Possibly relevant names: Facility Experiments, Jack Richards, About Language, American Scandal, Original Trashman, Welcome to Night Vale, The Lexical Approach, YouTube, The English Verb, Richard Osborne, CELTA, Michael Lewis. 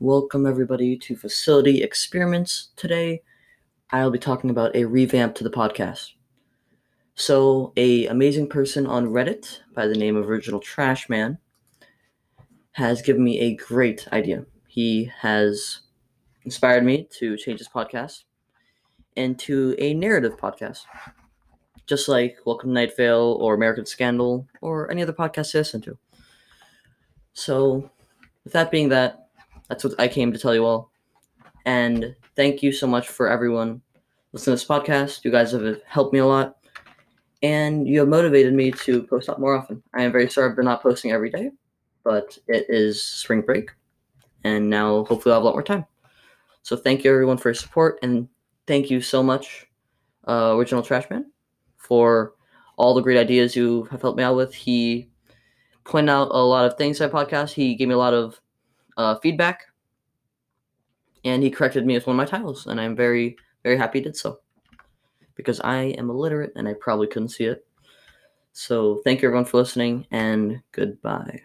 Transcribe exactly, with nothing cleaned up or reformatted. Welcome everybody to Facility Experiments. Today, I'll be talking about a revamp to the podcast. So, a amazing person on Reddit by the name of Original Trashman has given me a great idea. He has inspired me to change this podcast into a narrative podcast, just like Welcome to Night Vale or American Scandal or any other podcast I listen to. So, with that being that, that's what I came to tell you all. And thank you so much for everyone listening to this podcast. You guys have helped me a lot. And you have motivated me to post up more often. I am very sorry for not posting every day, but it is spring break. And now hopefully I'll have a lot more time. So thank you everyone for your support. And thank you so much, uh, Original Trashman, for all the great ideas you have helped me out with. He pointed out a lot of things in my podcast. He gave me a lot of uh, feedback. And he corrected me with one of my titles. And I'm very, very happy he did so, because I am illiterate and I probably couldn't see it. So thank you everyone for listening, and goodbye.